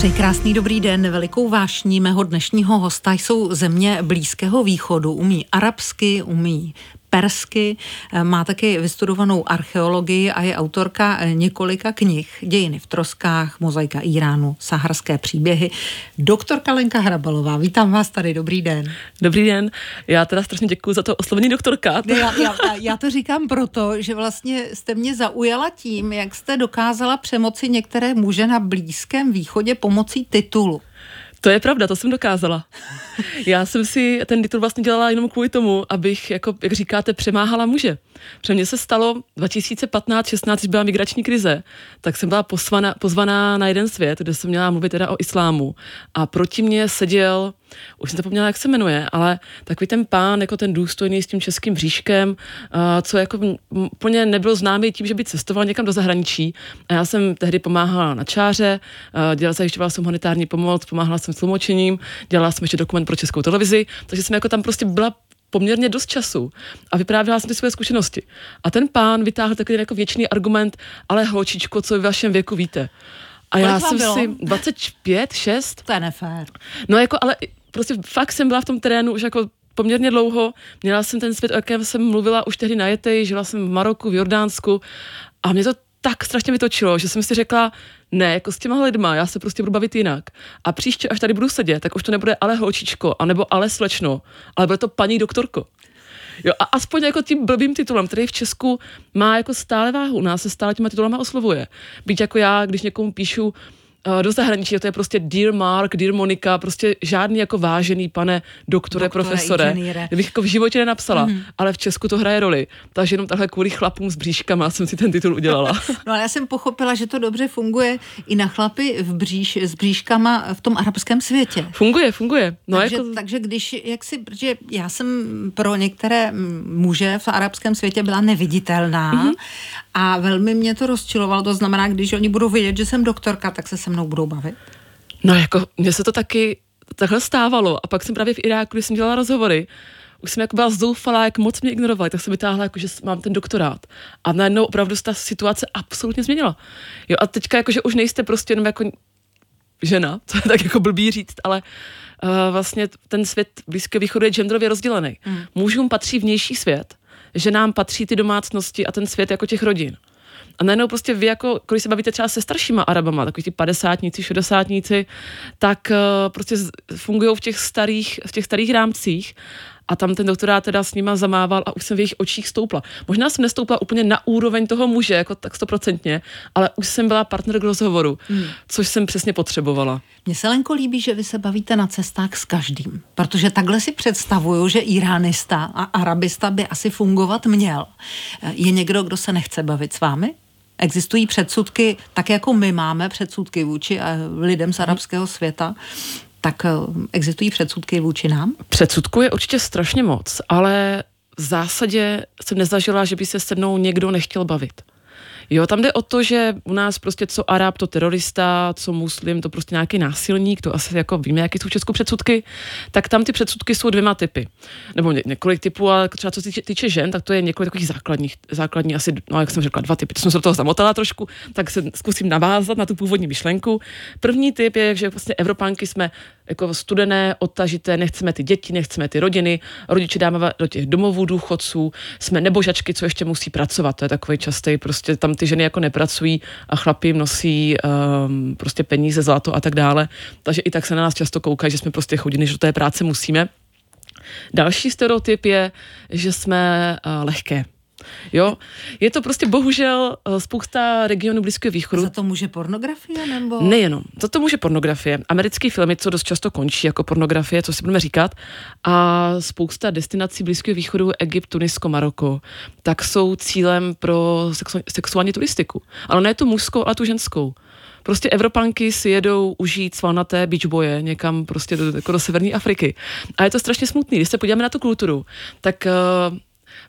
Přeji krásný dobrý den. Velikou vášní mého dnešního hosta jsou země Blízkého východu. Umí arabsky, umí persky, má taky vystudovanou archeologii a je autorka několika knih. Dějiny v troskách, Mozaika Iránu, Saharské příběhy. Doktorka Lenka Hrabalová, vítám vás tady, dobrý den. Dobrý den, já teda strašně děkuji za to oslovení doktorka. Já to říkám proto, že vlastně jste mě zaujala tím, jak jste dokázala přemoci některé muže na Blízkém východě pomocí titulu. To je pravda, to jsem dokázala. Já jsem si ten titul vlastně dělala jenom kvůli tomu, abych, jako, jak říkáte, přemáhala muže. Protože mně se stalo 2015-16, když byla migrační krize, tak jsem byla pozvaná na jeden svět, kde jsem měla mluvit teda o islámu. A proti mně seděl, už jsem zapomněla, jak se jmenuje, ale takový ten pán, jako ten důstojný s tím českým bříškem, co jako úplně nebyl známý tím, že by cestoval někam do zahraničí. A já jsem tehdy pomáhala na čáře, zajišťovala jsem humanitární pomoc, pomáhala jsem s tlumočením, dělala jsem ještě dokument pro Českou televizi, takže jsem jako tam prostě byla poměrně dost času a vyprávěla jsem ty své zkušenosti. A ten pán vytáhl takový jako věčný argument, ale holčičko, co v vašem věku víte. A já jsem si 25, 6. To je nefér. No jako, ale prostě fakt jsem byla v tom terénu už jako poměrně dlouho, měla jsem ten svět, o jakém jsem mluvila už tehdy najetej, žila jsem v Maroku, v Jordánsku a mě to tak strašně vytočilo, že jsem si řekla, ne, jako s těma lidma, já se prostě budu bavit jinak. A příště, až tady budu sedět, tak už to nebude ale holčičko, anebo ale slečno, ale bude to paní doktorko. Jo, a aspoň jako tím blbým titulem, který v Česku má jako stále váhu, u nás se stále těma titulama oslovuje. Být jako já, když někomu píšu do zahraničí, to je prostě Dear Mark, Dear Monika, prostě žádný jako vážený pane doktore profesore. Kdybych jako v životě nenapsala, ale v Česku to hraje roli. Takže jenom takhle kvůli chlapům s bříškama jsem si ten titul udělala. No a já jsem pochopila, že to dobře funguje i na chlapy s bříškama v tom arabském světě. Funguje. No takže, jako... takže když, jak si, protože já jsem pro některé muže v arabském světě byla neviditelná a velmi mě to rozčilovalo. To znamená, když oni budou vědět, že jsem doktorka, tak se mnou budou bavit? No jako, mně se to taky takhle stávalo a pak jsem právě v Iráku, když jsem dělala rozhovory, už jsem jako byla zoufalá, jak moc mě ignorovali, tak jsem vytáhla, jako, že mám ten doktorát. A najednou opravdu ta situace absolutně změnila. Jo, a teďka jako, že už nejste prostě jenom jako žena, to je tak jako blbý říct, ale vlastně ten svět Blízkého východu je genderově rozdělený. Mužům patří vnější svět, ženám patří ty domácnosti a ten svět jako těch rodin. A najednou prostě vy, jako, když se bavíte třeba se staršíma Arabama, takový ty 50, 60, tak prostě fungují v těch starých rámcích a tam ten doktorát teda s nima zamával a už jsem v jejich očích stoupla. Možná jsem nestoupla úplně na úroveň toho muže, jako tak 100%, ale už jsem byla partner k rozhovoru, což jsem přesně potřebovala. Mně se, Lenko, líbí, že vy se bavíte na cestách s každým, protože takhle si představuju, že Iránista a Arabista by asi fungovat měl. Je někdo, kdo se nechce bavit s vámi? Existují předsudky, tak jako my máme předsudky vůči lidem z arabského světa, tak existují předsudky vůči nám? Předsudků je určitě strašně moc, ale v zásadě jsem nezažila, že by se se mnou někdo nechtěl bavit. Jo, tam jde o to, že u nás prostě co Arab, to terorista, co muslim, to prostě nějaký násilník, to asi jako víme, jaké jsou v Česku předsudky, tak tam ty předsudky jsou dvěma typy. Nebo několik typů, ale třeba co se týče žen, tak to je několik takových základních asi, no jak jsem řekla, dva typy. To jsem se do toho zamotala trošku, tak se zkusím navázat na tu původní myšlenku. První typ je, že vlastně Evropanky jsme jako studené, odtažité, nechceme ty děti, nechceme ty rodiny, rodiče dáme do těch domovů důchodců, jsme nebožačky, co ještě musí pracovat, to je takový častý, prostě tam ty ženy jako nepracují a chlapi jim nosí prostě peníze, zlato a tak dále, takže i tak se na nás často koukají, že jsme prostě chudiny, že do té práce musíme. Další stereotyp je, že jsme lehké. Jo, je to prostě bohužel spousta regionů Blízkého východu. Za to může pornografie, nebo? Nejenom. Za to může pornografie. Americký filmy, co dost často končí jako pornografie, co si budeme říkat. A spousta destinací Blízkého východu, Egypt, Tunisko, Maroko, tak jsou cílem pro sexuální turistiku. Ale ne tu mužskou, ale tu ženskou. Prostě Evropanky si jedou užít svalnaté beach boje někam prostě do severní Afriky. A je to strašně smutný. Když se podíváme na tu kulturu, tak...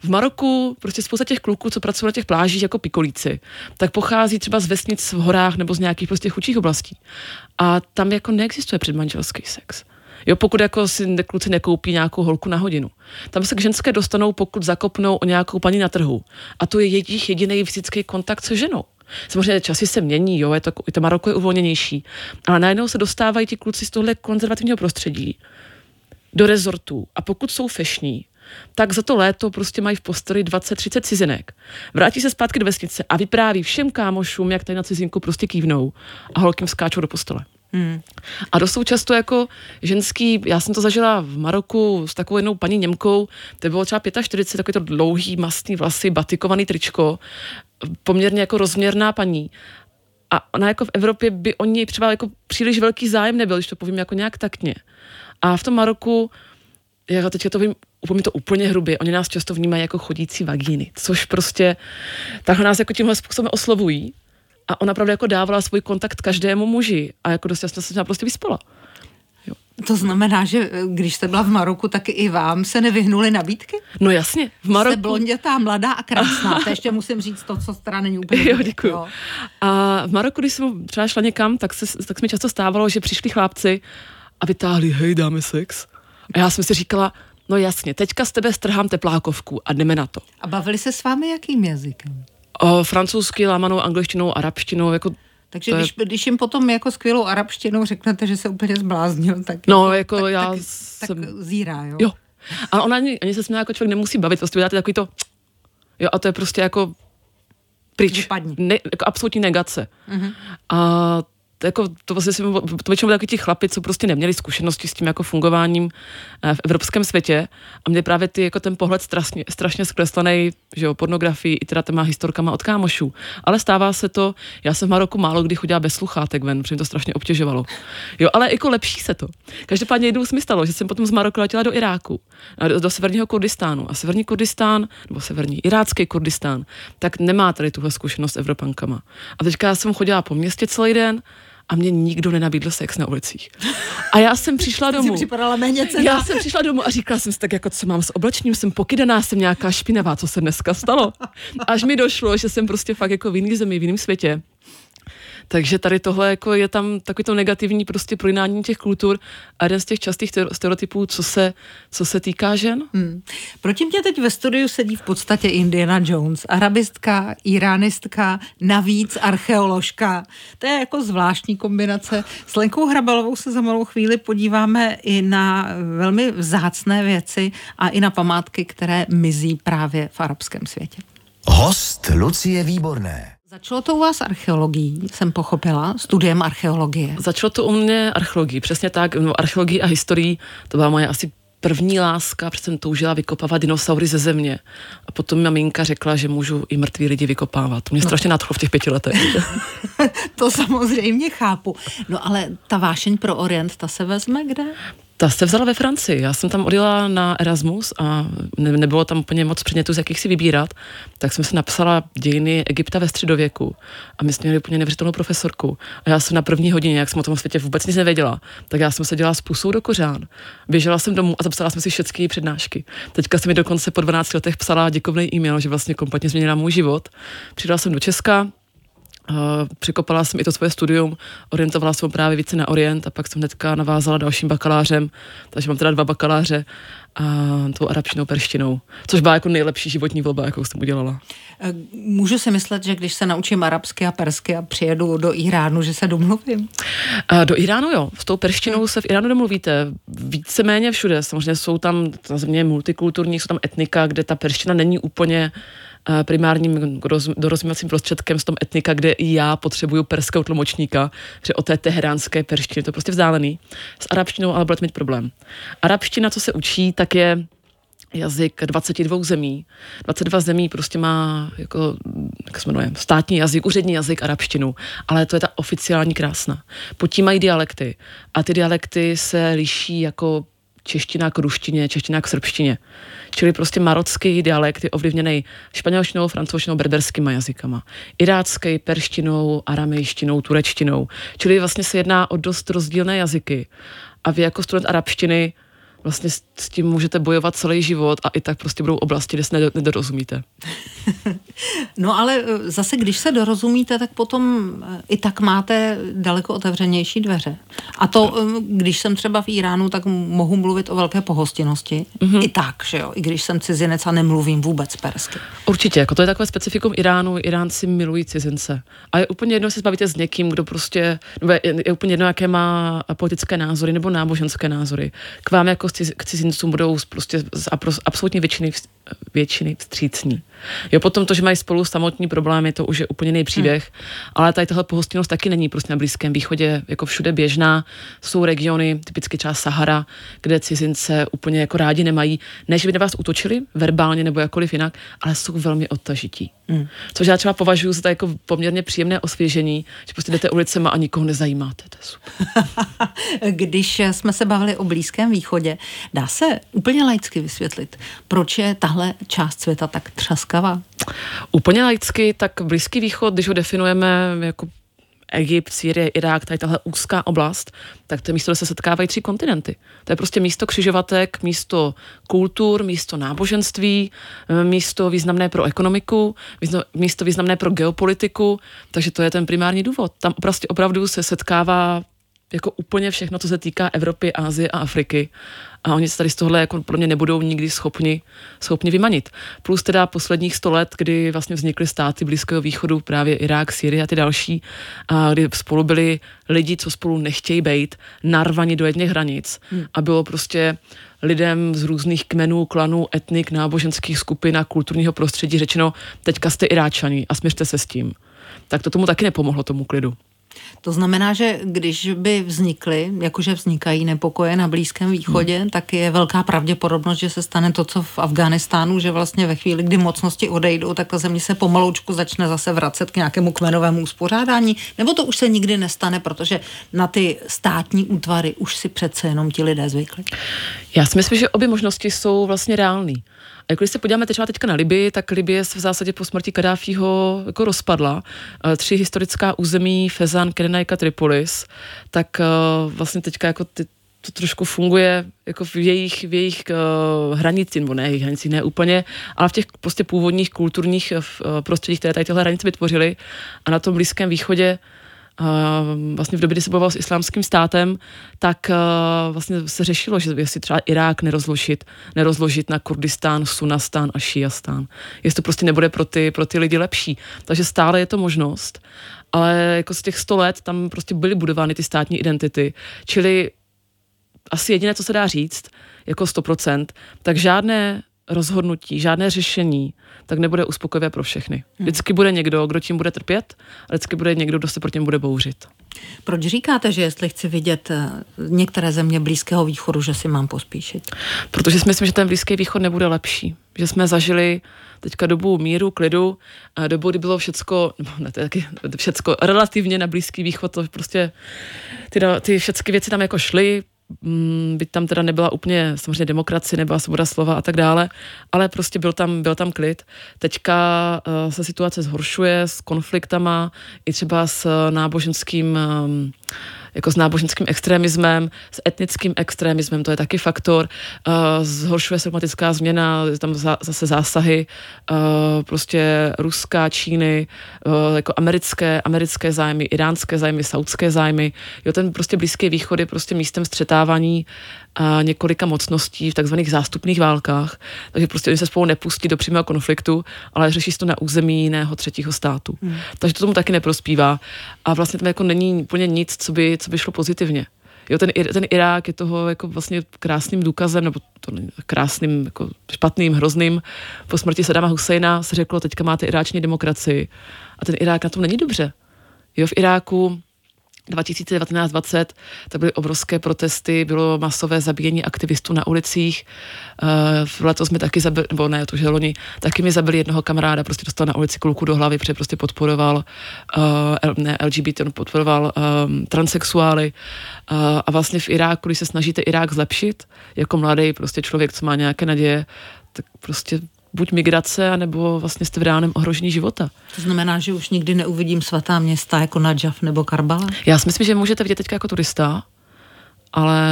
V Maroku prostě spousta těch kluků, co pracují na těch plážích jako pikolíci, tak pochází třeba z vesnic v horách nebo z nějakých prostě chudších oblastí. A tam jako neexistuje předmanželský sex. Jo, pokud jako si kluci nekoupí nějakou holku na hodinu. Tam se k ženské dostanou, pokud zakopnou o nějakou paní na trhu. A to je jejich jediný fyzický kontakt se ženou. Samozřejmě časy se mění, jo, to Maroko je uvolněnější, ale najednou se dostávají ti kluci z tohle konzervativního prostředí do rezortů a pokud jsou fešní, tak za to léto prostě mají v posteli 20-30 cizinek. Vrátí se zpátky do vesnice a vypráví všem kámošům, jak tady na cizinku prostě kývnou a holky skáčou do postele. Hmm. A dosud často jako ženský, já jsem to zažila v Maroku s takovou jednou paní Němkou, to bylo třeba 45, takový to dlouhý, mastný vlasy, batikovaný tričko, poměrně jako rozměrná paní. A ona jako v Evropě by o ní třeba jako příliš velký zájem nebyl, když to povím jako nějak taktně. A v tom Maroku, já teď to vím, to úplně hrubě, oni nás často vnímají jako chodící vagíny, což prostě, takhle nás jako tímhle způsobem oslovují. A ona opravdu jako dávala svůj kontakt každému muži a jako dost jasně se prostě vyspala. Jo. To znamená, že když jste byla v Maroku, tak i vám se nevyhnuly nabídky? No jasně, v Maroku. Jste blondětá, mladá a krásná. To ještě musím říct to, co teda není úplně. Jo, děkuju. Jo. A v Maroku, když jsem třeba šla někam, tak se mi často stávalo, že přišli chlápci a vytáhli, hej, dáme sex. A já jsem si říkala, no jasně, teďka z tebe strhám teplákovku a jdeme na to. A bavili se s vámi jakým jazykem? Francouzsky, lámanou angličtinou, arabštinou, jako... Takže když jim potom jako skvělou arabštinou řeknete, že se úplně zbláznil, tak... No, jako tak, já tak, jsem... Tak zírá, jo? Jo. A ona ani se s mě jako člověk nemusí bavit, prostě vydáte takový to... Jo, a to je prostě jako... Pryč. Ne, jako absolutní negace. Uh-huh. A jako to vlastně většinou byli takový ti chlapi, co prostě neměli zkušenosti s tím jako fungováním v evropském světě a měli právě ty, jako ten pohled strašně zkreslený, že jo, pornografii i teda téma historkama od kámošů. Ale stává se to, já jsem v Maroku málo kdy chodila bez sluchátek ven, protože mě to strašně obtěžovalo. Jo, ale jako lepší se to. Každopádně jednou se mi stalo, že jsem potom z Maroku letěla do Iráku, do severního Kurdistánu. A severní Kurdistán, nebo severní irácký Kurdistán, tak nemá tady tuhle zkušenost s Evropankama. A teďka jsem chodila po městě celý den. A mě nikdo nenabídl sex na ulicích. A já jsem přišla domů. Já jsem přišla domů a říkala jsem si tak jako, co mám s oblečením, jsem pokydaná, jsem nějaká špinavá, co se dneska stalo. Až mi došlo, že jsem prostě fakt jako v jiný zemi, v jiném světě. Takže tady tohle jako je tam takový to negativní prostě projednání těch kultur a jeden z těch častých stereotypů, co se týká žen. Hmm. Proti mě teď ve studiu sedí v podstatě Indiana Jones, arabistka, iránistka, navíc archeoložka. To je jako zvláštní kombinace. S Lenkou Hrabalovou se za malou chvíli podíváme i na velmi vzácné věci a i na památky, které mizí právě v arabském světě. Host Lucie Výborné. Začalo to u vás archeologií, jsem pochopila, studiem archeologie. Začalo to u mě archeologií, přesně tak, archeologií a historií, to byla moje asi první láska, protože jsem toužila vykopávat dinosaury ze země. A potom maminka řekla, že můžu i mrtví lidi vykopávat. To mě strašně nadchlo v těch 5 letech. To samozřejmě chápu. No ale ta vášeň pro Orient, ta se vezme kde? Ta se vzala ve Francii. Já jsem tam odjela na Erasmus a nebylo tam úplně moc předmětů, z jakých si vybírat, tak jsem si napsala dějiny Egypta ve středověku a my jsme měli úplně neuvěřitelnou profesorku. A já jsem na první hodině, jak jsem o tom světě vůbec nic nevěděla, tak já jsem se dělala s pusou do kořán. Běžela jsem domů a zapsala jsem si všechny přednášky. Teďka jsem mi dokonce po 12 letech psala děkovný e-mail, že vlastně kompletně změnila můj život. Přijela jsem do Česka. Překopala jsem i to svoje studium, orientovala jsem právě více na Orient a pak jsem hnedka navázala dalším bakalářem, takže mám teda 2 bakaláře a tou arabštinou, perštinou, což byla jako nejlepší životní volba, jakou jsem udělala. Můžu si myslet, že když se naučím arabsky a persky a přijedu do Iránu, že se domluvím? Do Iránu jo, s tou perštinou se v Iránu domluvíte, víceméně všude, samozřejmě jsou tam na země multikulturní, jsou tam etnika, kde ta perština není úplně primárním dorozumívacím prostředkem z tom etnika, kde i já potřebuju perského tlumočníka, že o té teheránské perštině, to je prostě vzdálený. S arabštinou ale budete mít problém. Arabština, co se učí, tak je jazyk 22 zemí. 22 zemí prostě má, jako, jak se jmenuje, státní jazyk, úřední jazyk arabštinu, ale to je ta oficiální krásna. Pod tím mají dialekty a ty dialekty se liší jako čeština k ruštině, čeština k srbštině. Čili prostě marocký dialekt je ovlivněný španělštinou, francouzštinou, berberskýma jazykama. Irácký, perštinou, aramejštinou, turečtinou. Čili vlastně se jedná o dost rozdílné jazyky. A vy jako student arabštiny vlastně s tím můžete bojovat celý život a i tak prostě budou oblasti, kde se nedorozumíte. No ale zase, když se dorozumíte, tak potom i tak máte daleko otevřenější dveře. A to, když jsem třeba v Iránu, tak mohu mluvit o velké pohostinnosti. Mm-hmm. I tak, že jo, i když jsem cizinec a nemluvím vůbec persky. Určitě, jako to je takové specifikum Iránu, Iránci milují cizince. A je úplně jedno, jestli se bavíte s někým, kdo prostě, je úplně jedno, jaké má politické názory nebo náboženské názory. K vám jako k cizincům budou prostě absolutně většiny vstřícní. Jo, potom to, že mají spolu samotní problémy, to už je úplně jiný příběh, ale tady tahle pohostinnost taky není prostě na Blízkém východě jako všude běžná. Jsou regiony, typicky třeba Sahara, kde cizince úplně jako rádi nemají, ne, že by na vás útočili verbálně nebo jakkoliv jinak, ale jsou velmi odtažití. Což já třeba považuji za to jako poměrně příjemné osvěžení, že prostě jdete ulicema a nikoho nezajímáte. To je super. Když jsme se bavili o Blízkém východě, dá se úplně laicky vysvětlit, proč je tahle část světa tak třaskavá? Úplně laicky, tak Blízký východ, když ho definujeme jako Egypt, Sýrie, Irák, tady tahle úzká oblast, tak to je místo, kde se setkávají tři kontinenty. To je prostě místo křižovatek, místo kultur, místo náboženství, místo významné pro ekonomiku, místo významné pro geopolitiku, takže to je ten primární důvod. Tam prostě opravdu se setkává jako úplně všechno, co se týká Evropy, Asie a Afriky. A oni se tady z tohle jako pro mě nebudou nikdy schopni vymanit. Plus teda posledních 100 let, kdy vlastně vznikly státy Blízkého východu, právě Irák, Sýrie a ty další, a kdy spolu byli lidi, co spolu nechtějí být, narvaní do jedných hranic. A bylo prostě lidem z různých kmenů, klanů, etnik, náboženských skupin a kulturního prostředí řečeno, teďka jste Iráčani a směřte se s tím. Tak to tomu taky nepomohlo, tomu klidu. To znamená, že když by vznikly, jakože vznikají nepokoje na Blízkém východě, tak je velká pravděpodobnost, že se stane to, co v Afghánistánu, že vlastně ve chvíli, kdy mocnosti odejdou, tak ta země se pomaloučku začne zase vracet k nějakému kmenovému uspořádání, nebo to už se nikdy nestane, protože na ty státní útvary už si přece jenom ti lidé zvykli? Já si myslím, že obě možnosti jsou vlastně reální. A když se podíváme třeba teďka na Libii, tak Libie se v zásadě po smrti Kadáfího jako rozpadla. 3 historická území, Fezan, Krenajka, Tripolis, tak vlastně teďka jako to trošku funguje jako v jejich hranicích, nebo ne jejich hranicích, ne úplně, ale v těch prostě původních kulturních prostředích, které tady tyhle hranice vytvořily. A na tom Blízkém východě vlastně v době, kdy se bojoval s Islámským státem, tak vlastně se řešilo, že jestli třeba Irák nerozložit na Kurdistán, Sunastán a Šijastán. Jestli to prostě nebude pro ty lidi lepší. Takže stále je to možnost, ale jako z těch 100 let tam prostě byly budovány ty státní identity. Čili asi jediné, co se dá říct, jako 100%, tak žádné rozhodnutí, žádné řešení, tak nebude uspokojivé pro všechny. Vždycky bude někdo, kdo tím bude trpět, a vždycky bude někdo, kdo se proti němu bude bouřit. Proč říkáte, že jestli chci vidět některé země Blízkého východu, že si mám pospíšit? Protože si myslím, že ten Blízký východ nebude lepší. Že jsme zažili teďka dobu míru, klidu, a dobu, kdy bylo všecko, ne, to je taky všecko, relativně na Blízký východ, to prostě ty všechny věci tam jako šly, byť tam teda nebyla úplně samozřejmě demokracie, nebyla svoboda slova a tak dále, ale prostě byl tam klid. Teďka se situace zhoršuje s konfliktama, i třeba s náboženským extremismem, s etnickým extremismem, to je taky faktor. Zhoršuje se klimatická změna, tam zase zásahy prostě Ruska, Číny, jako americké zájmy, iránské zájmy, saudské zájmy. Jo, ten prostě Blízký východ je prostě místem střetávání několika mocností v takzvaných zástupných válkách, takže prostě oni se spolu nepustí do přímého konfliktu, ale řeší se to na území jiného třetího státu. Takže to tomu taky neprospívá a vlastně tam jako není úplně nic, co by šlo pozitivně. Jo, ten Irák je toho jako vlastně krásným důkazem, nebo to krásným, jako špatným, hrozným. Po smrti Sadama Husajna se řeklo, teďka máte iráční demokracii a ten Irák na tom není dobře. Jo, v Iráku 2019-2020, to byly obrovské protesty, bylo masové zabíjení aktivistů na ulicích. Letos jsme taky zabili, nebo ne, to už je loni, taky mi zabili jednoho kamaráda, prostě dostal na ulici kulku do hlavy, protože prostě podporoval LGBT, on podporoval transsexuály. A vlastně v Iráku, když se snažíte Irák zlepšit, jako mladý prostě člověk, co má nějaké naděje, tak prostě buď migrace, anebo vlastně jste v reálném ohrožení života. To znamená, že už nikdy neuvidím svatá města jako Nadžaf nebo Karbala? Já si myslím, že můžete vidět teďka jako turista, ale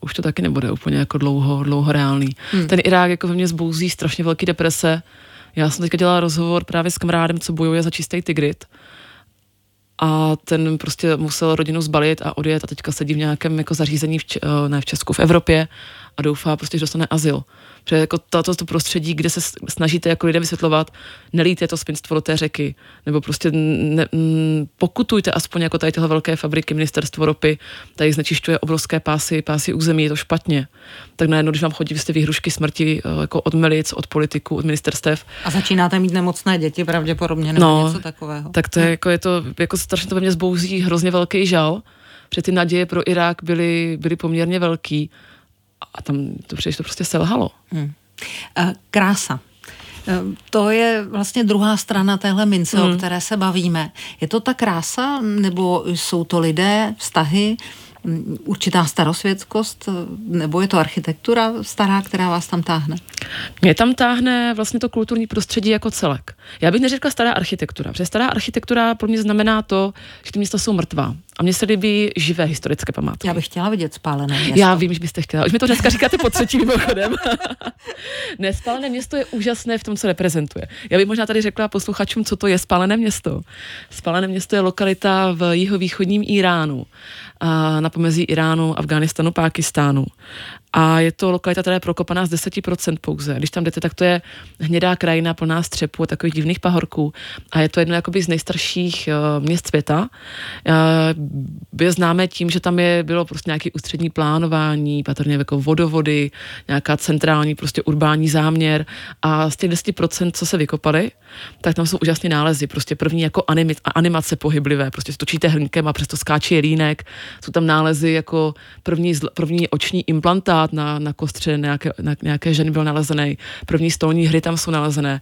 už to taky nebude úplně jako dlouho reálný. Ten Irák jako ve mně zbouzí strašně velký deprese. Já jsem teďka dělala rozhovor právě s kamarádem, co bojuje za čistý Tigrit. A ten prostě musel rodinu zbalit a odjet a teďka sedí v nějakém jako zařízení ne v Česku, v Evropě a doufá prostě, že dostane azyl. Protože jako to prostředí, kde se snažíte jako lidem vysvětlovat, nelíte to spinstvo do té řeky, nebo prostě pokutujte aspoň jako tady tyhle velké fabriky, ministerstvo ropy, tady znečišťuje obrovské pásy území, je to špatně. Tak najednou, když vám chodí výhrušky smrti jako od milic, od politiků, od ministerstev. A začínáte mít nemocné děti pravděpodobně, nebo něco takového. Tak to je jako, strašně to ve mně zbouzí hrozně velký žal, protože ty naděje pro Irák byly poměrně velký. A tam to prostě selhalo. Krása. To je vlastně druhá strana téhle mince, o které se bavíme. Je to ta krása, nebo jsou to lidé, vztahy, určitá starosvětskost, nebo je to architektura stará, která vás tam táhne? Mě tam táhne vlastně to kulturní prostředí jako celek. Já bych neřekla stará architektura, protože stará architektura pro mě znamená to, že ty města jsou mrtvá. A mně se líbí živé historické památky. Já bych chtěla vidět Spálené město. Já vím, že byste chtěla. Už mi to dneska říkáte po třetí mimochodem. Ne, Spálené město je úžasné v tom, co reprezentuje. Já bych možná tady řekla posluchačům, co to je Spálené město. Spálené město je lokalita v jihovýchodním Iránu, na pomezí Iránu, Afghánistánu, Pákistánu. A je to lokalita, která je prokopaná z 10% pouze. Když tam jdete, tak to je hnědá krajina plná střepů a takových divných pahorků. A je to jedno jakoby z nejstarších měst světa. Je známé tím, že tam bylo prostě nějaké ústřední plánování, patrně jako vodovody, nějaká centrální prostě urbání záměr. A z těch 10%, co se vykopaly, tak tam jsou úžasné nálezy. Prostě první jako animace pohyblivé. Prostě stočíte hrnkem a přesto skáče jelínek. Jsou tam nálezy jako první oční implantát na kostře nějaké ženy byl nalezený. První stolní hry tam jsou nalezené.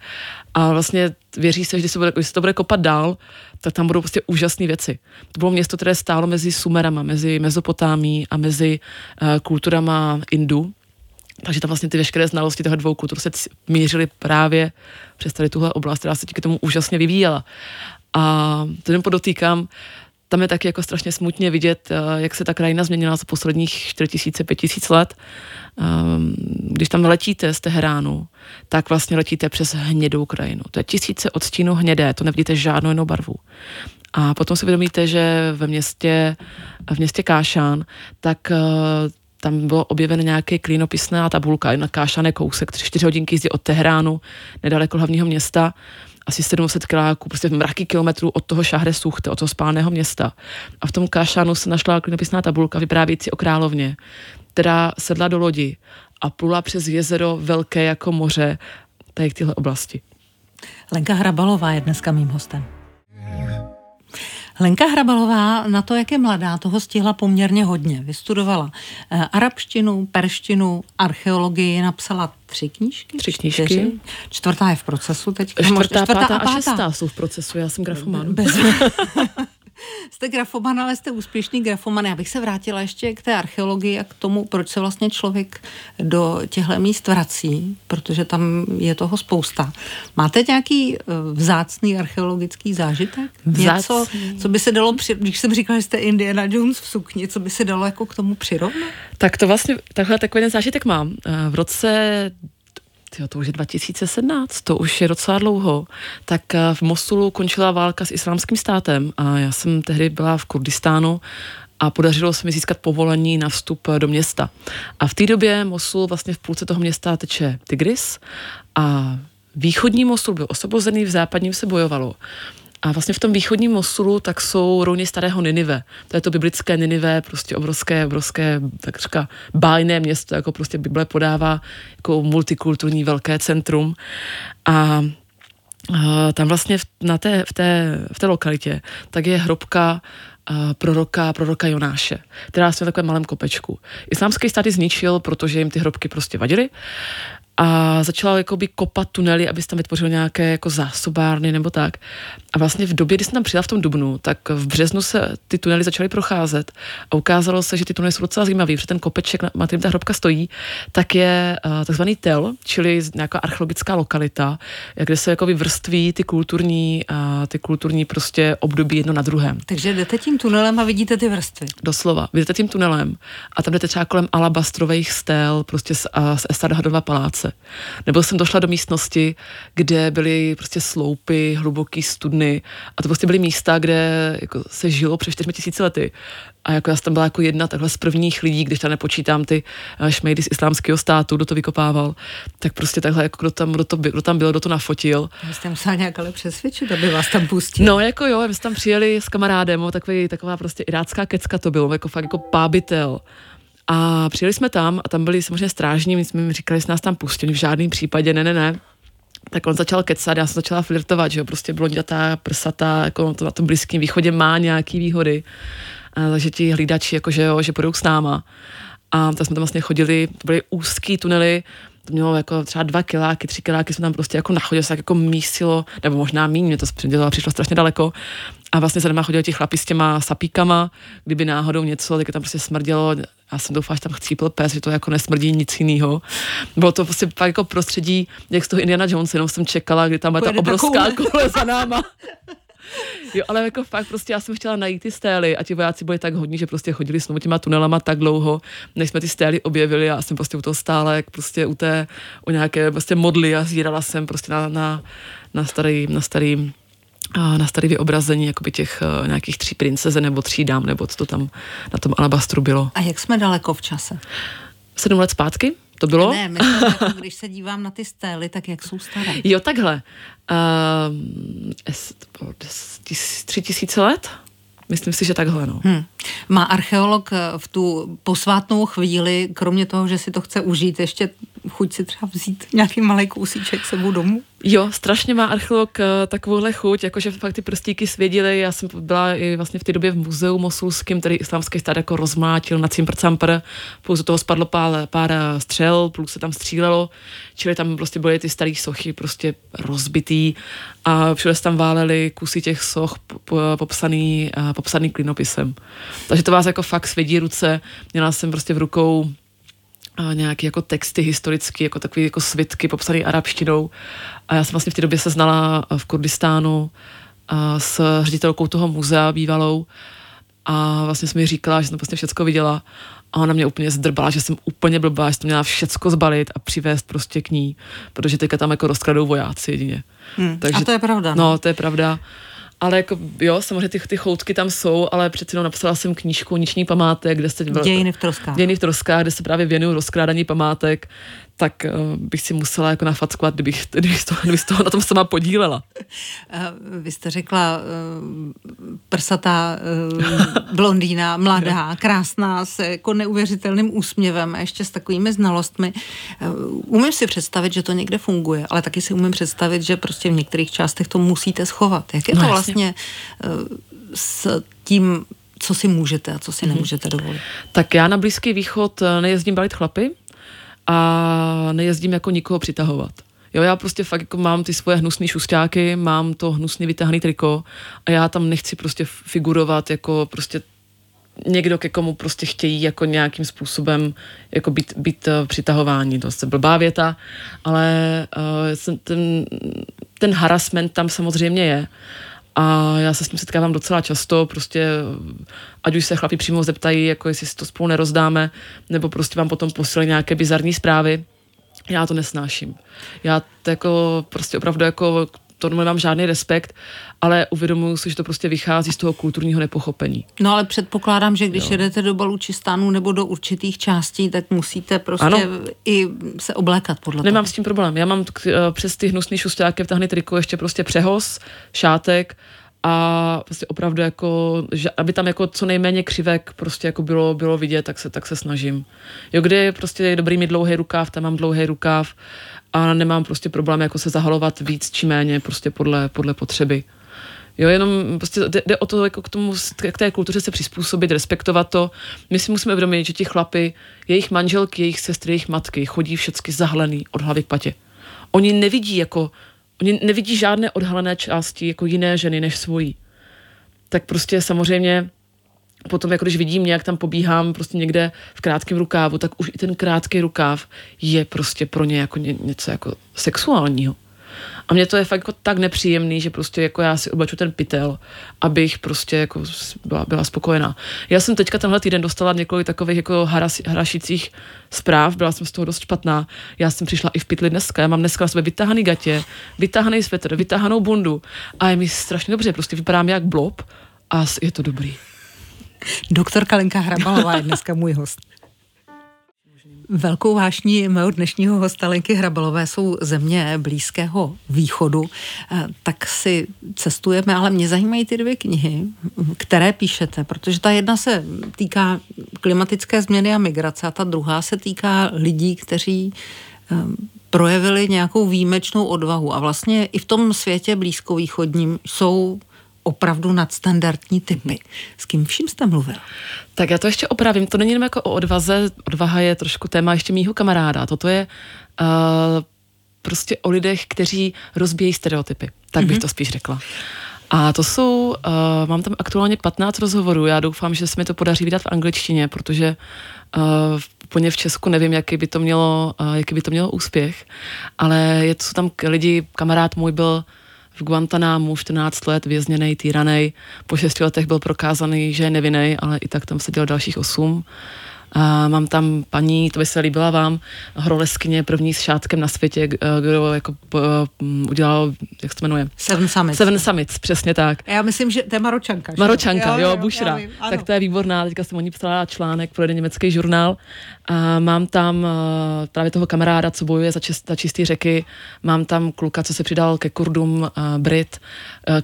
A vlastně věří se, že když se to bude kopat dál, tak tam budou prostě úžasné věci. To bylo město, které stálo mezi Sumerama, mezi Mezopotámií a mezi kulturama Indu. Takže tam vlastně ty veškeré znalosti toho dvou kultur se mířily právě přes tady tuhle oblast, která se díky tomu úžasně vyvíjela. A to jen podotýkám, tam je taky jako strašně smutně vidět, jak se ta krajina změnila za posledních 4000-5000 let. Když tam letíte z Teheránu, tak vlastně letíte přes hnědou krajinu. To je 1000 odstínů hnědé, to nevidíte žádnou jinou barvu. A potom si uvědomíte, že v městě Kášán, tak tam bylo objevena nějaká klínopisná tabulka, na Kášán je kousek, 3-4 hodinky jízdy od Teheránu, nedaleko hlavního města, asi 700 kiláků, prostě mraky kilometrů od toho Šahre Suchte, od toho Spáleného města. A v tom Kášánu se našla klinopisná tabulka vyprávějící o královně, která sedla do lodi a plula přes jezero velké jako moře tady k téhle oblasti. Lenka Hrabalová je dneska mým hostem. Lenka Hrabalová na to, jak je mladá, toho stihla poměrně hodně. Vystudovala arabštinu, perštinu, archeologii, napsala 3 knížky. 3 knížky. 4. 4. je v procesu teď. 4., 5. a 6. jsou v procesu, já jsem grafoman. Jste grafoman, ale jste úspěšný grafoman. Já bych se vrátila ještě k té archeologii a k tomu, proč se vlastně člověk do těchto míst vrací, protože tam je toho spousta. Máte nějaký vzácný archeologický zážitek? Něco, co by se dalo, když jsem říkala, že jste Indiana Jones v sukni, co by se dalo jako k tomu přirovnat? Tak to vlastně, takový ten zážitek mám. V roce... to už je 2017, to už je docela dlouho, tak v Mosulu končila válka s Islámským státem a já jsem tehdy byla v Kurdistánu a podařilo se mi získat povolení na vstup do města. A v té době Mosul, vlastně v půlce toho města teče Tigris a východní Mosul byl osvobozený, v západním se bojovalo. A vlastně v tom východním Mosulu tak jsou ruiny starého Ninive. To je to biblické Ninive, prostě obrovské, tak říká, bájné město, jako prostě Bible podává jako multikulturní velké centrum. A tam vlastně v té lokalitě tak je hrobka proroka Jonáše, která je na takovém malém kopečku. Islámský stát ji zničil, protože jim ty hrobky prostě vadily. a začala jakoby kopat tunely, aby se tam vytvořil nějaké jako zásobárny nebo tak. A vlastně v době, kdy jsem tam přijela v tom dubnu, tak v březnu se ty tunely začaly procházet a ukázalo se, že ty tunely jsou docela zajímavý, protože ten kopeček, na kterým ta hrobka stojí, tak je takzvaný tel, čili nějaká archeologická lokalita, kde se jako vrství ty kulturní prostě období jedno na druhém. Takže jdete tím tunelem a vidíte ty vrstvy. Doslova, jdete tím tunelem a tam jdete třeba kolem alabastrových stél, prostě z Esarhadova paláce. Nebo jsem došla do místnosti, kde byly prostě sloupy, hluboký studny a to prostě byly místa, kde jako se žilo před 4 000 lety. A jako já jsem tam byla jako jedna takhle z prvních lidí, když tam nepočítám ty šmejdy z Islámského státu, kdo to vykopával, tak prostě takhle, jako kdo tam byl, kdo to nafotil. Vy jste musela nějak ale přesvědčit, aby vás tam pustil. No jako jo, my jsme tam přijeli s kamarádem, taková prostě irácká kecka to bylo, jako fakt jako pábitel. A přijeli jsme tam a tam byli samozřejmě strážní, my jsme jim říkali, že nás tam pustili, v žádném případě, ne. Tak on začal kecat, já jsem začala flirtovat, že jo, prostě blondětá, prsatá, jako to na tom Blízkém východě má nějaký výhody. A takže ti hlídači, jakože jo, že půjdou s náma. A tak jsme tam vlastně chodili, to byly úzký tunely, to mělo jako třeba 2 kiláky, 3 kiláky, jsme tam prostě jako nachodili, se tak jako mísilo, nebo možná míň, mě to přišlo strašně daleko. A vlastně za náma chodili ti chlapi s těma sapíkama, kdyby náhodou něco, tak tam prostě smrdělo. Já jsem doufala, že tam chcípl pes, že to jako nesmrdí nic jiného. Bylo to prostě fakt jako prostředí, jak z toho Indiana Jonesa, jenom jsem čekala, kdy tam byla ta obrovská koule za náma. Jo, ale jako fakt prostě já jsem chtěla najít ty stély a ti vojáci byli tak hodní, že prostě chodili s těma tunelama tak dlouho, než jsme ty stély objevili a já jsem prostě u toho stála, jak prostě u nějaké prostě modly a zírala jsem prostě na starý vyobrazení jakoby těch nějakých 3 princeze nebo 3 dám, nebo co to tam na tom alabastru bylo. A jak jsme daleko v čase? 7 let zpátky to bylo? Ne, myslím, jako, když se dívám na ty stély, tak jak jsou staré? Jo, takhle. 3000 let? Myslím si, že takhle, no. Má archeolog v tu posvátnou chvíli, kromě toho, že si to chce užít, ještě chuť si třeba vzít nějaký malý kousíček sebou domů? Jo, strašně má archeolog takovouhle chuť, jakože fakt ty prstíky svědily. Já jsem byla i vlastně v té době v muzeu mosulském, který Islámský stát jako rozmlátil na cimpr-campr, pouze toho spadlo pár střel, plus se tam střílelo, čili tam prostě byly ty staré sochy prostě rozbitý a všude se tam válely kusy těch soch popsaný klinopisem. Takže to vás jako fakt svědí ruce. Měla jsem prostě v rukou nějaké jako texty historické, jako takové jako svitky popsané arabštinou. A já jsem vlastně v té době se znala v Kurdistánu s ředitelkou toho muzea bývalou a vlastně jsem mi říkala, že jsem prostě všecko viděla a ona mě úplně zdrbala, že jsem úplně blbá, že to měla všecko zbalit a přivést prostě k ní, protože teďka tam jako rozkladou vojáci jedině. Takže, a to je pravda. No, to je pravda. Ale jako, jo, samozřejmě ty choutky tam jsou, ale přeci jenom napsala jsem knížku Niční památek, kde se... Dějiny v troskách, kde se právě věnuju rozkrádání památek, tak bych si musela jako nafackovat, kdybych toho na tom sama podílela. Vy jste řekla prsatá blondýna, mladá, krásná, s jako neuvěřitelným úsměvem a ještě s takovými znalostmi. Umím si představit, že to někde funguje, ale taky si umím představit, že prostě v některých částech to musíte schovat. Jak je to vlastně s tím, co si můžete a co si nemůžete dovolit? Tak já na Blízký východ nejezdím balit chlapy, a nejezdím jako nikoho přitahovat. Jo, já prostě fakt jako mám ty svoje hnusný šustáky, mám to hnusně vytahaný triko a já tam nechci prostě figurovat jako prostě někdo, ke komu prostě chtějí jako nějakým způsobem jako být přitahování. To je blbá věta, ale ten harassment tam samozřejmě je. A já se s tím setkávám docela často, prostě ať už se chlapi přímo zeptají, jako jestli si to spolu nerozdáme, nebo prostě vám potom posílají nějaké bizarní zprávy. Já to nesnáším. Já to jako prostě opravdu jako to nemám žádný respekt, ale uvědomuji si, že to prostě vychází z toho kulturního nepochopení. No ale předpokládám, že když jedete do Balučistánu nebo do určitých částí, tak musíte prostě i se oblékat podle toho. Nemám s tím problém. Já mám přes ty hnusný šustáky vtahny triko ještě prostě přehoz, šátek a prostě opravdu jako, že aby tam jako co nejméně křivek prostě jako bylo vidět, tak se snažím. Jo, kdy prostě je dobrý mít dlouhý rukáv, tam mám dlouhý rukáv a nemám prostě problém jako se zahalovat víc či méně prostě podle potřeby. Jo, jenom prostě jde o to, jako k té kultuře se přizpůsobit, respektovat to. My si musíme uvědomit, že ti chlapi, jejich manželky, jejich sestry, jejich matky chodí všecky zahalený od hlavy k patě. Oni nevidí žádné odhalené části jako jiné ženy než svojí. Tak prostě samozřejmě potom, jako když vidím, jak tam pobíhám prostě někde v krátkém rukávu, tak už i ten krátký rukáv je prostě pro ně jako něco jako sexuálního. A mně to je fakt jako tak nepříjemný, že prostě jako já si oblaču ten pytel, abych prostě jako byla spokojená. Já jsem teďka tenhle týden dostala několik takových jako harašících zpráv, byla jsem z toho dost špatná. Já jsem přišla i v pytli dneska, já mám dneska na sebe vytáhaný gatě, vytáhaný svetr, vytáhanou bundu a je mi strašně dobře, prostě vypadám jak blob a je to dobrý. Doktorka Lenka Hrabalová je dneska můj host. Velkou vášní mého dnešního hosta Lenky Hrabalové jsou země Blízkého východu, tak si cestujeme, ale mě zajímají ty dvě knihy, které píšete, protože ta jedna se týká klimatické změny a migrace a ta druhá se týká lidí, kteří projevili nějakou výjimečnou odvahu a vlastně i v tom světě blízkovýchodním jsou opravdu nadstandardní typy. S kým vším jste mluvil? Tak já to ještě opravím. To není jenom jako o odvaze. Odvaha je trošku téma ještě mýho kamaráda. Toto je prostě o lidech, kteří rozbíjejí stereotypy. Tak bych to spíš řekla. A to jsou, mám tam aktuálně 15 rozhovorů. Já doufám, že se mi to podaří vydat v angličtině, protože úplně v Česku nevím, jaký by to mělo úspěch. Ale jsou tam lidi, kamarád můj byl v Guantanámu 14 let, vězněnej, týranej. Po 6 letech byl prokázaný, že je nevinnej, ale i tak tam seděl dalších 8. A mám tam paní, to by se líbila vám, horolezkyně, první s šátkem na světě, kdo jako udělal, jak se to jmenuje? Seven Summits, přesně tak. Já myslím, že to je Maročanka. Maročanka, jo, Bušra. Tak to je výborná, teďka jsem o ní psala článek pro jeden německý žurnál. A mám tam právě toho kamaráda, co bojuje za čistý řeky, mám tam kluka, co se přidal ke Kurdům, Brit,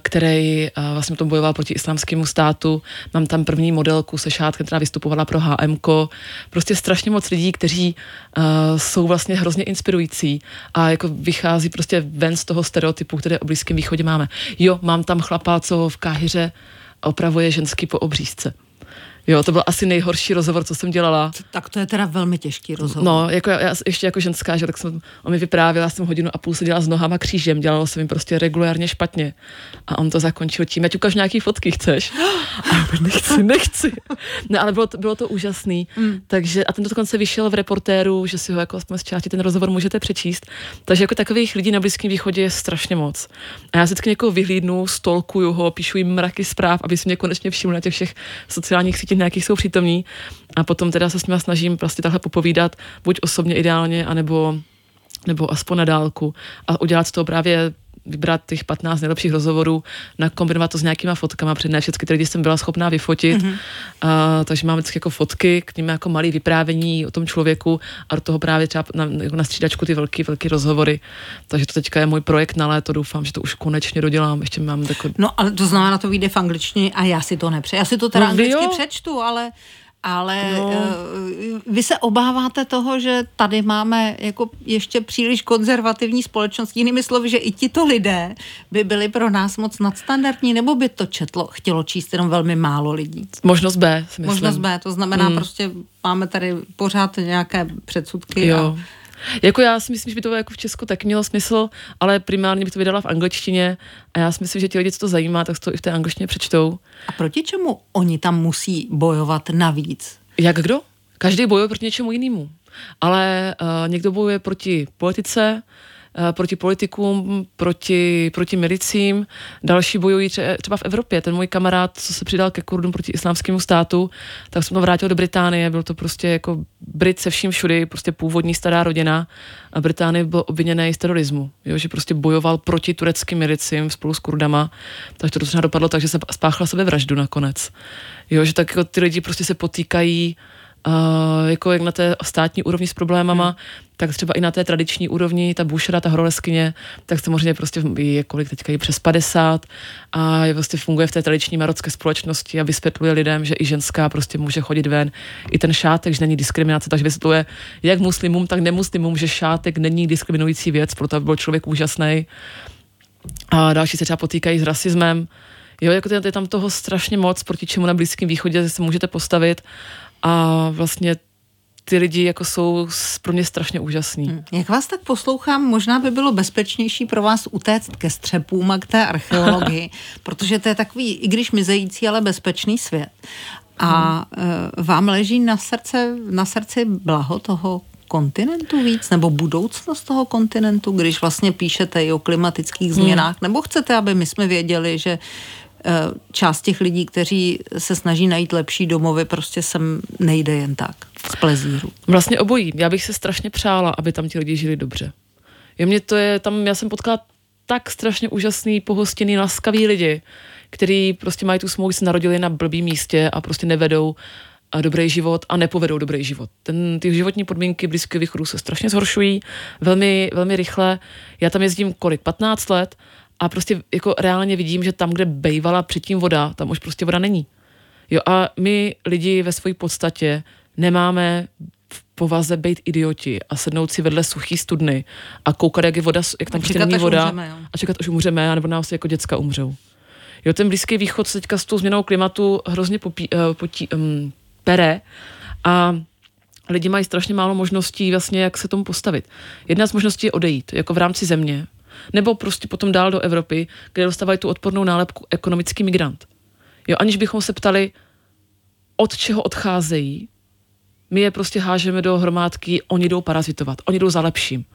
který vlastně tom bojoval proti Islámskému státu, mám tam první modelku se šátkem, která vystupovala pro HMko, prostě strašně moc lidí, kteří jsou vlastně hrozně inspirující a jako vychází prostě ven z toho stereotypu, které o Blízkém východě máme. Jo, mám tam chlapa, co v Káhiře opravuje ženský po obřízce. Jo, to byl asi nejhorší rozhovor, co jsem dělala. Tak to je teda velmi těžký rozhovor. No, jako já ještě jako ženská, že tak jsem, on mi vyprávěl, já jsem 1.5 hodiny seděla s nohama křížem, dělalo se mi prostě regulárně špatně. A on to zakončil tím, ať ukáž nějaký fotky, chceš? A nechci. No, ale bylo to úžasný. Takže, a ten dokonce vyšel v Reportéru, že si ho jako aspoň z části ten rozhovor můžete přečíst. Takže jako takových lidí na Blízkém východě je strašně moc. A já vždycky někoho vyhlídnu, stalkuju ho, píšu jim mraky zpráv, aby si mě konečně všiml na těch všech sociálních sítích, na jakých jsou přítomní, a potom teda se s nima snažím prostě takhle popovídat, buď osobně ideálně, anebo aspoň na dálku, a udělat z toho právě, vybrat těch 15 nejlepších rozhovorů, nakombinovat to s nějakýma fotkama, přednášet všechny, které jsem byla schopná vyfotit. Takže mám vždycky jako fotky, k nim jako malý vyprávění o tom člověku a do toho právě třeba na střídačku ty velký rozhovory. Takže to teďka je můj projekt na léto, doufám, že to už konečně dodělám. Ještě mám takový... No ale to znamená, to vyjde v angličtině a já si to nepřeju. Já si to teda anglicky přečtu, ale no. Vy se obáváte toho, že tady máme jako ještě příliš konzervativní společnost, jinými slovy, že i tito lidé by byli pro nás moc nadstandardní, nebo by to chtělo číst jenom velmi málo lidí? Možnost B, si myslím. Možnost B, to znamená prostě máme tady pořád nějaké předsudky. Jo. Jako já si myslím, že by to jako v Česku tak mělo smysl, ale primárně bych to vydala v angličtině a já si myslím, že ti lidi, co to zajímá, tak to i v té angličtině přečtou. A proti čemu oni tam musí bojovat navíc? Jak kdo? Každý bojuje proti něčemu jinému. Ale někdo bojuje proti politice, proti politikům, proti milicím. Další bojují třeba v Evropě. Ten můj kamarád, co se přidal ke Kurdům proti Islámskému státu, tak jsem to vrátil do Británie. Byl to prostě jako Brit se vším všudy, prostě původní stará rodina. A Británie byl obviněný z terorismu. Jo? Že prostě bojoval proti tureckým milicím spolu s Kurdama. Takže to docela dopadlo tak, že se spáchala sebevraždu nakonec. Jo? Že tak jako ty lidi prostě se potýkají jako jak na té státní úrovni s problémama, tak třeba i na té tradiční úrovni, ta Bušra, ta horolezkyně, tak samozřejmě prostě je kolik teďka je přes 50 a je vlastně funguje v té tradiční marocké společnosti a vysvětluje lidem, že i ženská prostě může chodit ven. I ten šátek, že není diskriminace, takže vysvětluje jak muslimům, tak nemuslimům, že šátek není diskriminující věc, proto byl člověk úžasnej. A další se třeba potýkají s rasismem, Jo, jako je tam toho strašně moc, proti čemu na Blízkém východě se můžete postavit a vlastně ty lidi jako jsou pro mě strašně úžasní. Jak vás tak poslouchám, možná by bylo bezpečnější pro vás utéct ke střepům a k té archeologii, protože to je takový, i když mizející, ale bezpečný svět. A vám leží na srdci blaho toho kontinentu víc, nebo budoucnost toho kontinentu, když vlastně píšete i o klimatických změnách, nebo chcete, aby my jsme věděli, že část těch lidí, kteří se snaží najít lepší domovy, prostě sem nejde jen tak, z plezíru. Vlastně obojí. Já bych se strašně přála, aby tam ti lidi žili dobře. Já jsem potkala tak strašně úžasný, pohostinný, laskavý lidi, kteří prostě mají tu smůlu, se narodili na blbým místě a prostě nevedou dobrý život a nepovedou dobrý život. Ty životní podmínky Blízkého východu se strašně zhoršují, velmi, velmi rychle. Já tam jezdím 15 let a prostě jako reálně vidím, že tam, kde bejvala předtím voda, tam už prostě voda není. Jo, a my lidi ve své podstatě nemáme v povaze být idioti a sednout si vedle suchý studny a koukat, jak je voda, jak tam prostě není voda, a čekat, až umřeme, nebo nás jako děcka umřou. Jo, ten Blízký východ se teďka s tou změnou klimatu hrozně pere a lidi mají strašně málo možností vlastně, jak se tomu postavit. Jedna z možností je odejít, jako v rámci země, nebo prostě potom dál do Evropy, kde dostávají tu odpornou nálepku ekonomický migrant. Jo, aniž bychom se ptali, od čeho odcházejí, my je prostě hážeme do hromádky, oni jdou parazitovat, oni jdou za lepším.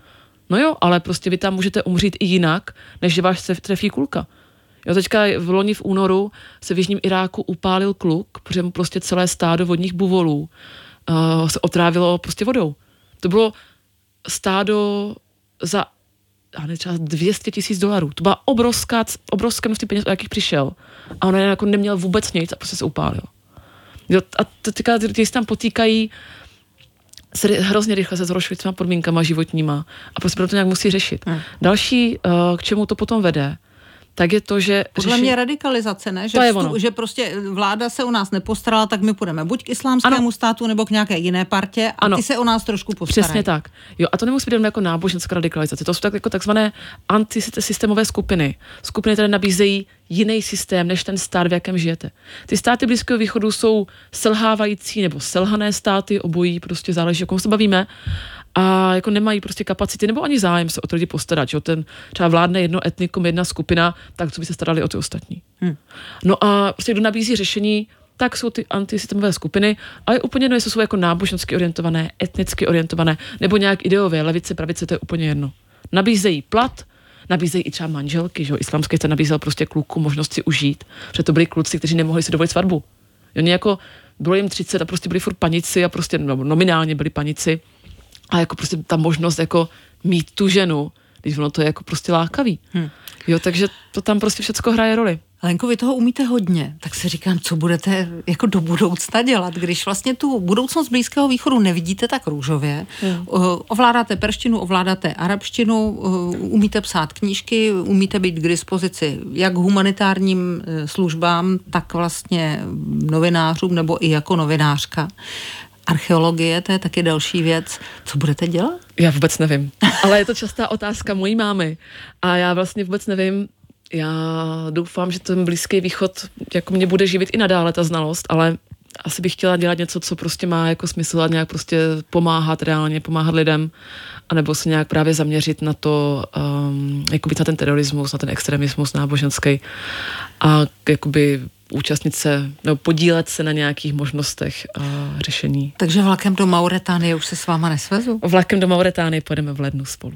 No jo, ale prostě vy tam můžete umřít i jinak, než že vás trefí kulka. Jo, teďka v loni v únoru se v jižním Iráku upálil kluk, protože mu prostě celé stádo vodních buvolů se otrávilo prostě vodou. To bylo stádo za třeba $200,000. To byla obrovské množství peněz, o jakých přišel. A on jako neměl vůbec nic a prostě se upálil. Jo, a teďka ty se tam potýkají, se hrozně rychle se zhoršují těma podmínkama životníma a prostě proto nějak musí řešit. Další, k čemu to potom vede, tak je to, že... Podle mě radikalizace, ne? Že prostě vláda se o nás nepostarala, tak my půjdeme buď k islámskému státu, nebo k nějaké jiné partě a ty se o nás trošku postarají. Přesně tak. Jo, a to nemusí být jako náboženská radikalizace. To jsou tak, jako takzvané antisystémové skupiny. Skupiny, které nabízejí jiný systém, než ten stát, v jakém žijete. Ty státy Blízkého východu jsou selhávající nebo selhané státy, obojí, prostě záleží, o kom se bavíme. A jako nemají prostě kapacity nebo ani zájem se o to lidi postarat, že ten třeba vládne jedno etnikum, jedna skupina, tak co by se starali o ty ostatní. No a prostě kdo nabízí řešení, tak jsou ty antisystémové skupiny, ale úplně jedno, jestli jsou jako nábožensky orientované, etnicky orientované, nebo nějak ideově, levice, pravice, to je úplně jedno. Nabízejí plat, nabízejí i třeba manželky, že jo, islámský stát nabízel prostě kluku možnost si užít, protože to byli kluci, kteří nemohli si dovolit svatbu. Oni jako bylo jim 30 a prostě byli furt panici a prostě nominálně byli panici. A jako prostě ta možnost jako mít tu ženu, když ono to je jako prostě lákavý. Jo, takže to tam prostě všecko hraje roli. Lenko, vy toho umíte hodně, tak si říkám, co budete jako do budoucna dělat, když vlastně tu budoucnost Blízkého východu nevidíte tak růžově. Ovládáte perštinu, ovládáte arabštinu, umíte psát knížky, umíte být k dispozici jak humanitárním službám, tak vlastně novinářům nebo i jako novinářka. Archeologie, to je taky další věc. Co budete dělat? Já vůbec nevím. Ale je to častá otázka mojí mámy. A já vlastně vůbec nevím. Já doufám, že ten Blízký východ jako mě bude živit i nadále ta znalost, ale asi bych chtěla dělat něco, co prostě má jako smysl a nějak prostě pomáhat reálně, pomáhat lidem, anebo se nějak právě zaměřit na to, jakoby na ten terorismus, na ten extremismus náboženský a jakoby účastnit se, nebo podílet se na nějakých možnostech a řešení. Takže vlakem do Mauritánie už se s váma nesvezu? Vlakem do Mauritánie pojedeme v lednu spolu.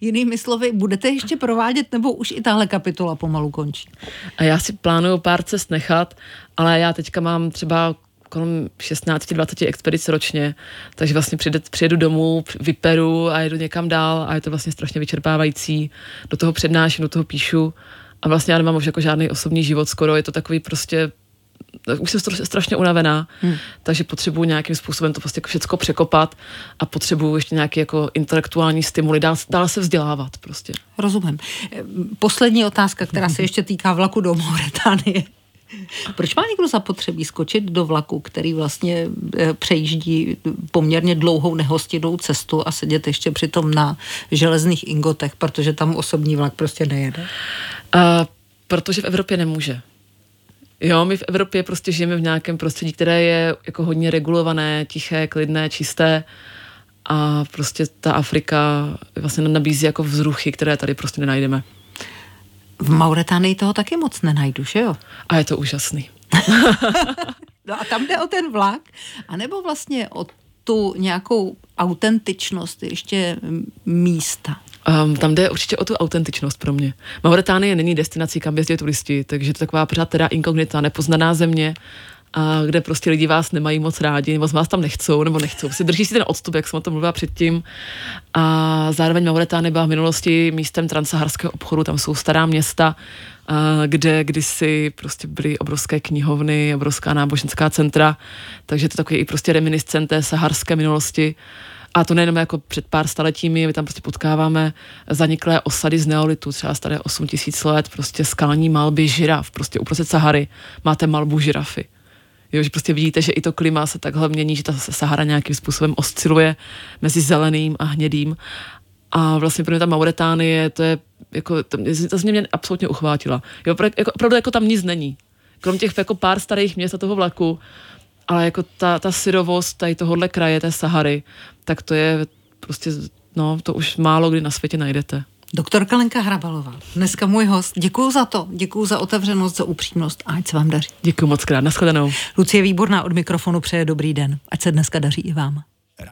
Jinými slovy, budete ještě provádět, nebo už i tahle kapitola pomalu končí? A já si plánuju pár cest nechat, ale já teďka mám třeba kolem 16-20 expedic ročně, takže vlastně přijedu domů, vyperu a jedu někam dál a je to vlastně strašně vyčerpávající. Do toho přednáším, do toho píšu. A vlastně já nemám už jako žádný osobní život skoro, je to takový prostě, už jsem strašně unavená, takže potřebuji nějakým způsobem to prostě všecko překopat a potřebuji ještě nějaký jako intelektuální stimuly, dál se vzdělávat prostě. Rozumím. Poslední otázka, která se ještě týká vlaku do Mauritánie. Proč má někdo zapotřebí skočit do vlaku, který vlastně přejíždí poměrně dlouhou nehostinnou cestu a sedět ještě přitom na železných ingotech, protože tam osobní vlak prostě nejede? protože v Evropě nemůže. Jo, my v Evropě prostě žijeme v nějakém prostředí, které je jako hodně regulované, tiché, klidné, čisté a prostě ta Afrika vlastně nabízí jako vzruchy, které tady prostě nenajdeme. V Mauritánii toho taky moc nenajdu, že jo? A je to úžasný. No a tam jde o ten vlak, anebo vlastně o tu nějakou autentičnost ještě místa? Tam jde určitě o tu autentičnost pro mě. Mauritánie není destinací, kam jezdí turisti, takže to taková pořád teda inkognita, nepoznaná země, a kde prostě lidi vás nemají moc rádi, moc vás tam nechcou, nebo nechcou. Drží si ten odstup, jak jsem o tom mluvila předtím. A zároveň Mauritánie byla v minulosti místem transsaharského obchodu, tam jsou stará města, kde kdysi prostě byly obrovské knihovny, obrovská náboženská centra, takže to takový i prostě reminiscent té saharské minulosti. A to nejenom jako před pár staletími, my tam prostě potkáváme zaniklé osady z neolitu, třeba staré 8 000 let, prostě skalní malby žiraf, prostě uprostřed Sahary máte malbu žirafy. Jo, že prostě vidíte, že i to klima se takhle mění, že ta Sahara nějakým způsobem osciluje mezi zeleným a hnědým. A vlastně pro mě ta Mauritánie, to je jako, ta se mě absolutně uchvátila. Jo, opravdu jako tam nic není. Krom těch jako pár starých měst a toho vlaku, ale jako ta syrovost tady tohohle kraje, té Sahary, tak to je prostě, no, to už málo kdy na světě najdete. Doktorka Lenka Hrabalová, dneska můj host. Děkuju za to, děkuju za otevřenost, za upřímnost a ať se vám daří. Děkuju moc krát, nashledanou. Lucie Výborná od mikrofonu přeje dobrý den, ať se dneska daří i vám.